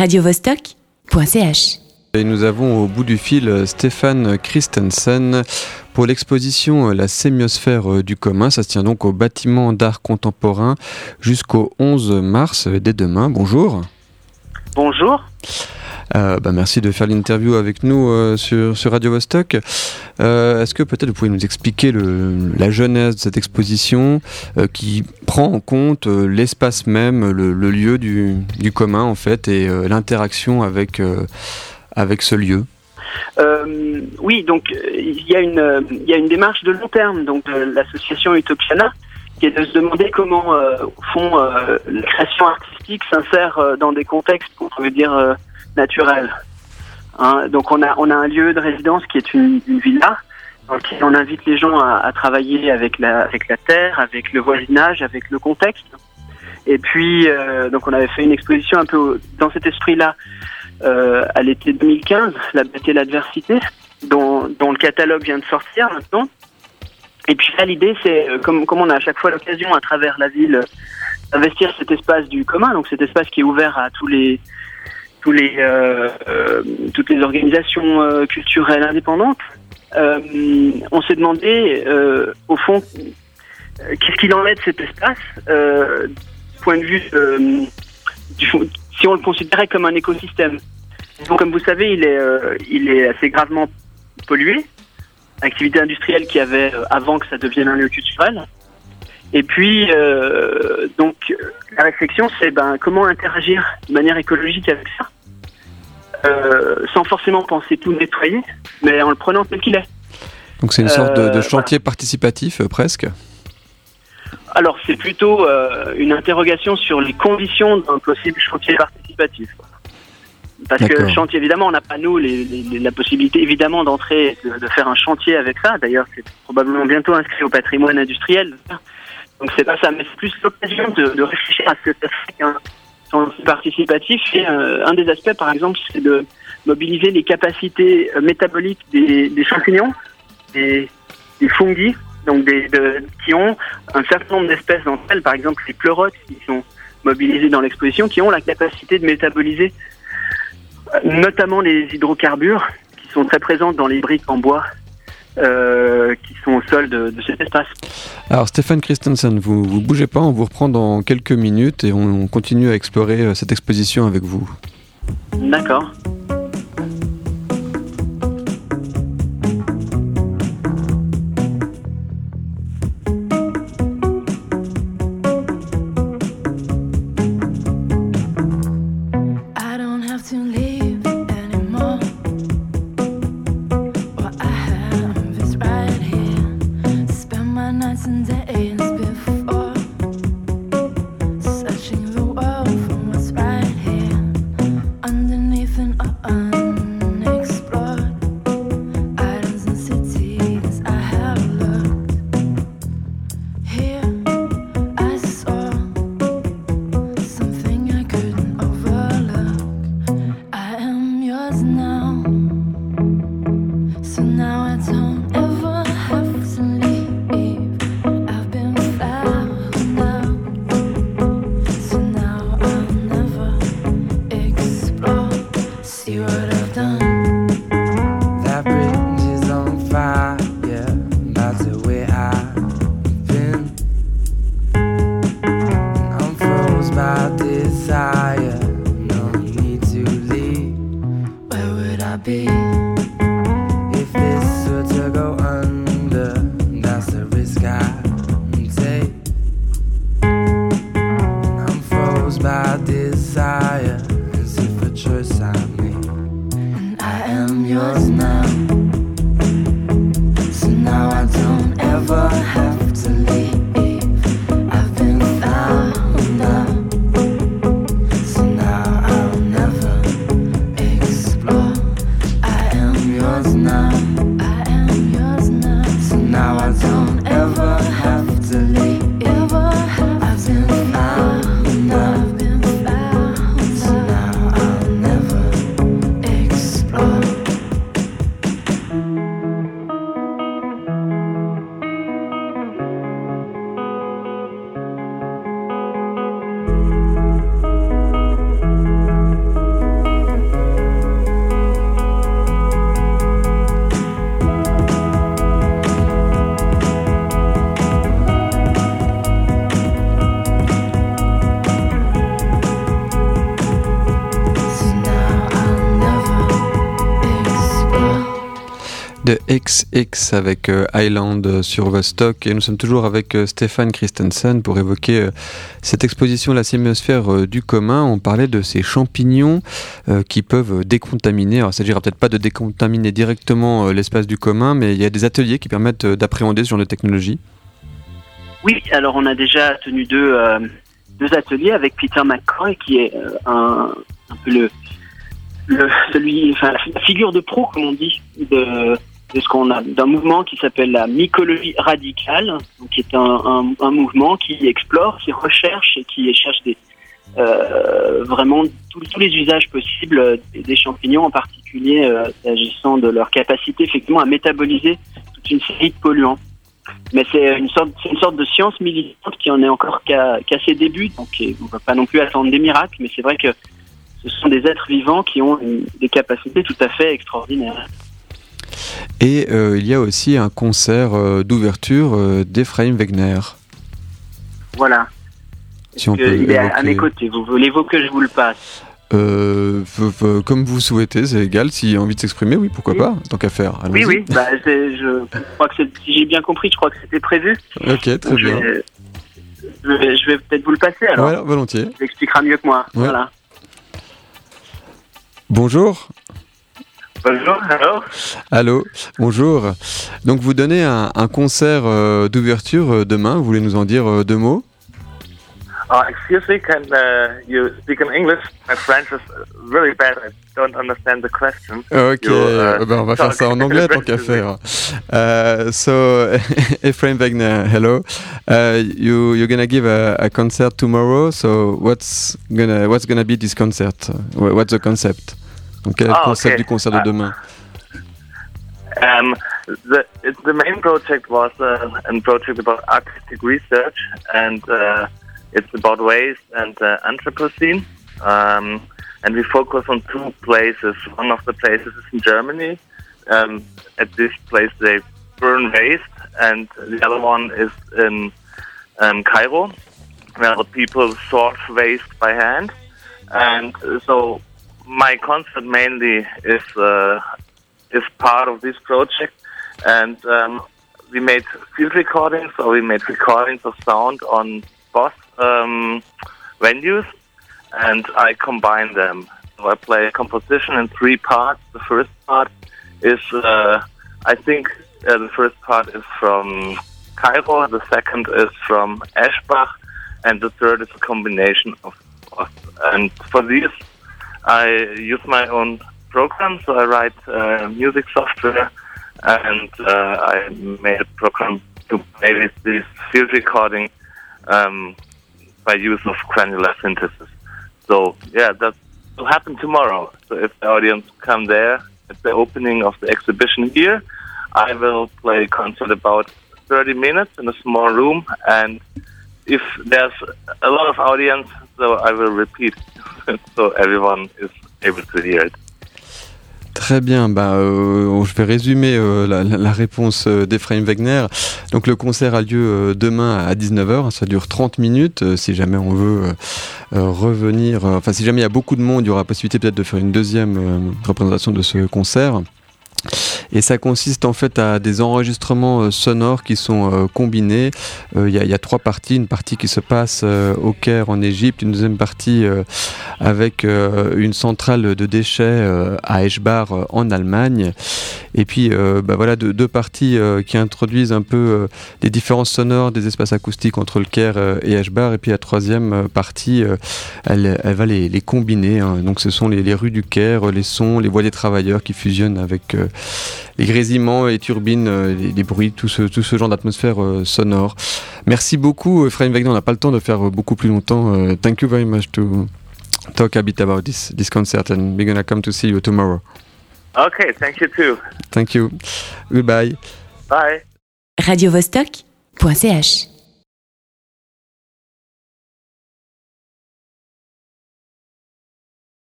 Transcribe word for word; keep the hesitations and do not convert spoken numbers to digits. radio vostok point c h. Et nous avons au bout du fil Stéphane Christensen pour l'exposition La Sémiosphère du commun. Ça se tient donc au bâtiment d'art contemporain jusqu'au onze mars, dès demain. Bonjour. Bonjour. Euh, bah merci de faire l'interview avec nous euh, sur, sur Radio Vostok. Euh, est-ce que peut-être vous pouvez nous expliquer le, la genèse de cette exposition euh, qui prend en compte euh, l'espace même, le, le lieu du, du commun en fait, et euh, l'interaction avec, euh, avec ce lieu? Euh, oui, donc il y, euh, y a une démarche de long terme donc, de l'association Utopiana, qui est de se demander comment, euh, au fond, euh, la création artistique s'insère euh, dans des contextes qu'on peut dire euh, naturels. Hein, donc on a on a un lieu de résidence qui est une, une villa, dans lequel on invite les gens à, à travailler avec la avec la terre, avec le voisinage, avec le contexte. Et puis euh, donc on avait fait une exposition un peu dans cet esprit-là euh, à l'été deux mille quinze, La Bête et l'adversité, dont dont le catalogue vient de sortir maintenant. Et puis là, l'idée, c'est, euh, comme, comme on a à chaque fois l'occasion, à travers la ville, euh, d'investir cet espace du commun, donc cet espace qui est ouvert à tous les, tous les, euh, euh, toutes les organisations euh, culturelles indépendantes, euh, on s'est demandé, euh, au fond, euh, qu'est-ce qu'il en est de cet espace, euh, du point de vue, euh, du, si on le considérait comme un écosystème. Donc, comme vous savez, il est, euh, il est assez gravement pollué. Activité industrielle qu'il y avait avant que ça devienne un lieu culturel. Et puis, euh, donc, la réflexion, c'est ben, comment interagir de manière écologique avec ça, euh, sans forcément penser tout nettoyer, mais en le prenant tel qu'il est. Donc, c'est une sorte euh, de, de chantier voilà. participatif, euh, presque. Alors, c'est plutôt euh, une interrogation sur les conditions d'un possible chantier participatif. Parce D'accord. que le chantier, évidemment, on n'a pas, nous, les, les, la possibilité, évidemment, d'entrer, de, de faire un chantier avec ça. D'ailleurs, c'est probablement bientôt inscrit au patrimoine industriel. Donc, c'est pas ça, mais c'est plus l'occasion de, de réfléchir à ce que ça fait un chantier participatif. Et euh, un des aspects, par exemple, c'est de mobiliser les capacités métaboliques des, des champignons, des, des fungi, donc des, de, qui ont un certain nombre d'espèces d'entre elles, par exemple, les pleurotes qui sont mobilisées dans l'exposition, qui ont la capacité de métaboliser notamment les hydrocarbures qui sont très présents dans les briques en bois euh, qui sont au sol de, de cet espace. Alors Stéphane Christensen, vous ne bougez pas, on vous reprend dans quelques minutes et on, on continue à explorer euh, cette exposition avec vous. D'accord. de X X avec euh, Island sur Vostok, et nous sommes toujours avec euh, Stéphane Christensen pour évoquer euh, cette exposition La Sémiosphère euh, du commun. On parlait de ces champignons euh, qui peuvent décontaminer. Alors, il ne s'agira peut-être pas de décontaminer directement euh, l'espace du commun, mais il y a des ateliers qui permettent euh, d'appréhender ce genre de technologie. Oui, alors on a déjà tenu deux, euh, deux ateliers avec Peter McCoy, qui est euh, un, un peu le, le celui, enfin, la figure de pro, comme on dit, de, de ce qu'on a, d'un mouvement qui s'appelle la mycologie radicale, donc qui est un, un, un mouvement qui explore, qui recherche et qui cherche des, euh, vraiment tout, tous les usages possibles des, des champignons, en particulier euh, s'agissant de leur capacité effectivement à métaboliser toute une série de polluants. Mais c'est une sorte, c'est une sorte de science militante qui en est encore qu'à, qu'à ses débuts, donc on ne va pas non plus attendre des miracles, mais c'est vrai que ce sont des êtres vivants qui ont une, des capacités tout à fait extraordinaires. Et euh, il y a aussi un concert euh, d'ouverture euh, d'Ephraïm Wegener. Voilà. Si on peut il est à mes côtés, vous voulez-vous que je vous le passe? Euh, comme vous souhaitez, c'est égal. S'il a envie de s'exprimer, oui, pourquoi oui. pas, tant qu'à faire. Allons-y. Oui, oui, bah, c'est, je crois que c'est, si j'ai bien compris, je crois que c'était prévu. Ok, très Donc, bien. Je vais, je vais peut-être vous le passer alors. Voilà, volontiers. Tu l'expliqueras mieux que moi. Ouais. Voilà. Bonjour. Bonjour, alors. Allô, bonjour. Donc, vous donnez un, un concert euh, d'ouverture euh, demain. Vous voulez nous en dire euh, deux mots? Oh, excuse me, can uh, you speak in English? My French is really bad. I don't understand the question. Ok, you, uh, ben, on va faire ça en anglais tant qu'à faire. Uh, so, Ephraim Wegener, hello. Uh, you you're gonna give a, a concert tomorrow. So what's gonna what's gonna be this concert? What's the concept? Donc quel est le concept du concert de demain? Um, the the main project was uh, a project about artistic research and. Uh, It's about waste and uh, Anthropocene, um, and we focus on two places. One of the places is in Germany. Um, at this place, they burn waste, and the other one is in um, Cairo, where the people sort waste by hand. And so, my concert mainly is uh, is part of this project, and um, we made field recordings, or we made recordings of sound on both. Um, venues, and I combine them. So I play a composition in three parts. The first part is, uh, I think, uh, the first part is from Cairo, the second is from Eschbach, and the third is a combination of both. And for this, I use my own program, so I write uh, music software, and uh, I made a program to play with this field recording. Um, by use of granular synthesis. So, yeah, that will happen tomorrow. So if the audience come there, at the opening of the exhibition here, I will play a concert about thirty minutes in a small room, and if there's a lot of audience, so I will repeat, so everyone is able to hear it. Très bien, bah, euh, je vais résumer euh, la, la réponse d'Ephraïm Wegener. Donc le concert a lieu euh, demain à dix-neuf heures, ça dure trente minutes, euh, si jamais on veut euh, revenir, euh, enfin si jamais il y a beaucoup de monde, il y aura possibilité peut-être de faire une deuxième euh, représentation de ce concert. Et ça consiste en fait à des enregistrements euh, sonores qui sont euh, combinés. Il euh, y, y a trois parties, une partie qui se passe euh, au Caire en Égypte, une deuxième partie euh, avec euh, une centrale de déchets euh, à Eschbach euh, en Allemagne, et puis euh, bah, voilà deux, deux parties euh, qui introduisent un peu euh, des différences sonores des espaces acoustiques entre le Caire euh, et Eschbach, et puis la troisième euh, partie euh, elle, elle va les, les combiner, hein. Donc ce sont les, les rues du Caire, les sons, les voix des travailleurs qui fusionnent avec euh, les grésillements, les turbines, les, les bruits, tout ce, tout ce genre d'atmosphère euh, sonore. Merci beaucoup, Ephraïm Wegener. On n'a pas le temps de faire euh, beaucoup plus longtemps. Uh, thank you very much to talk a bit about this, this concert, and we're going to come to see you tomorrow. Okay, thank you too. Thank you. Goodbye. Bye. radio vostok point c h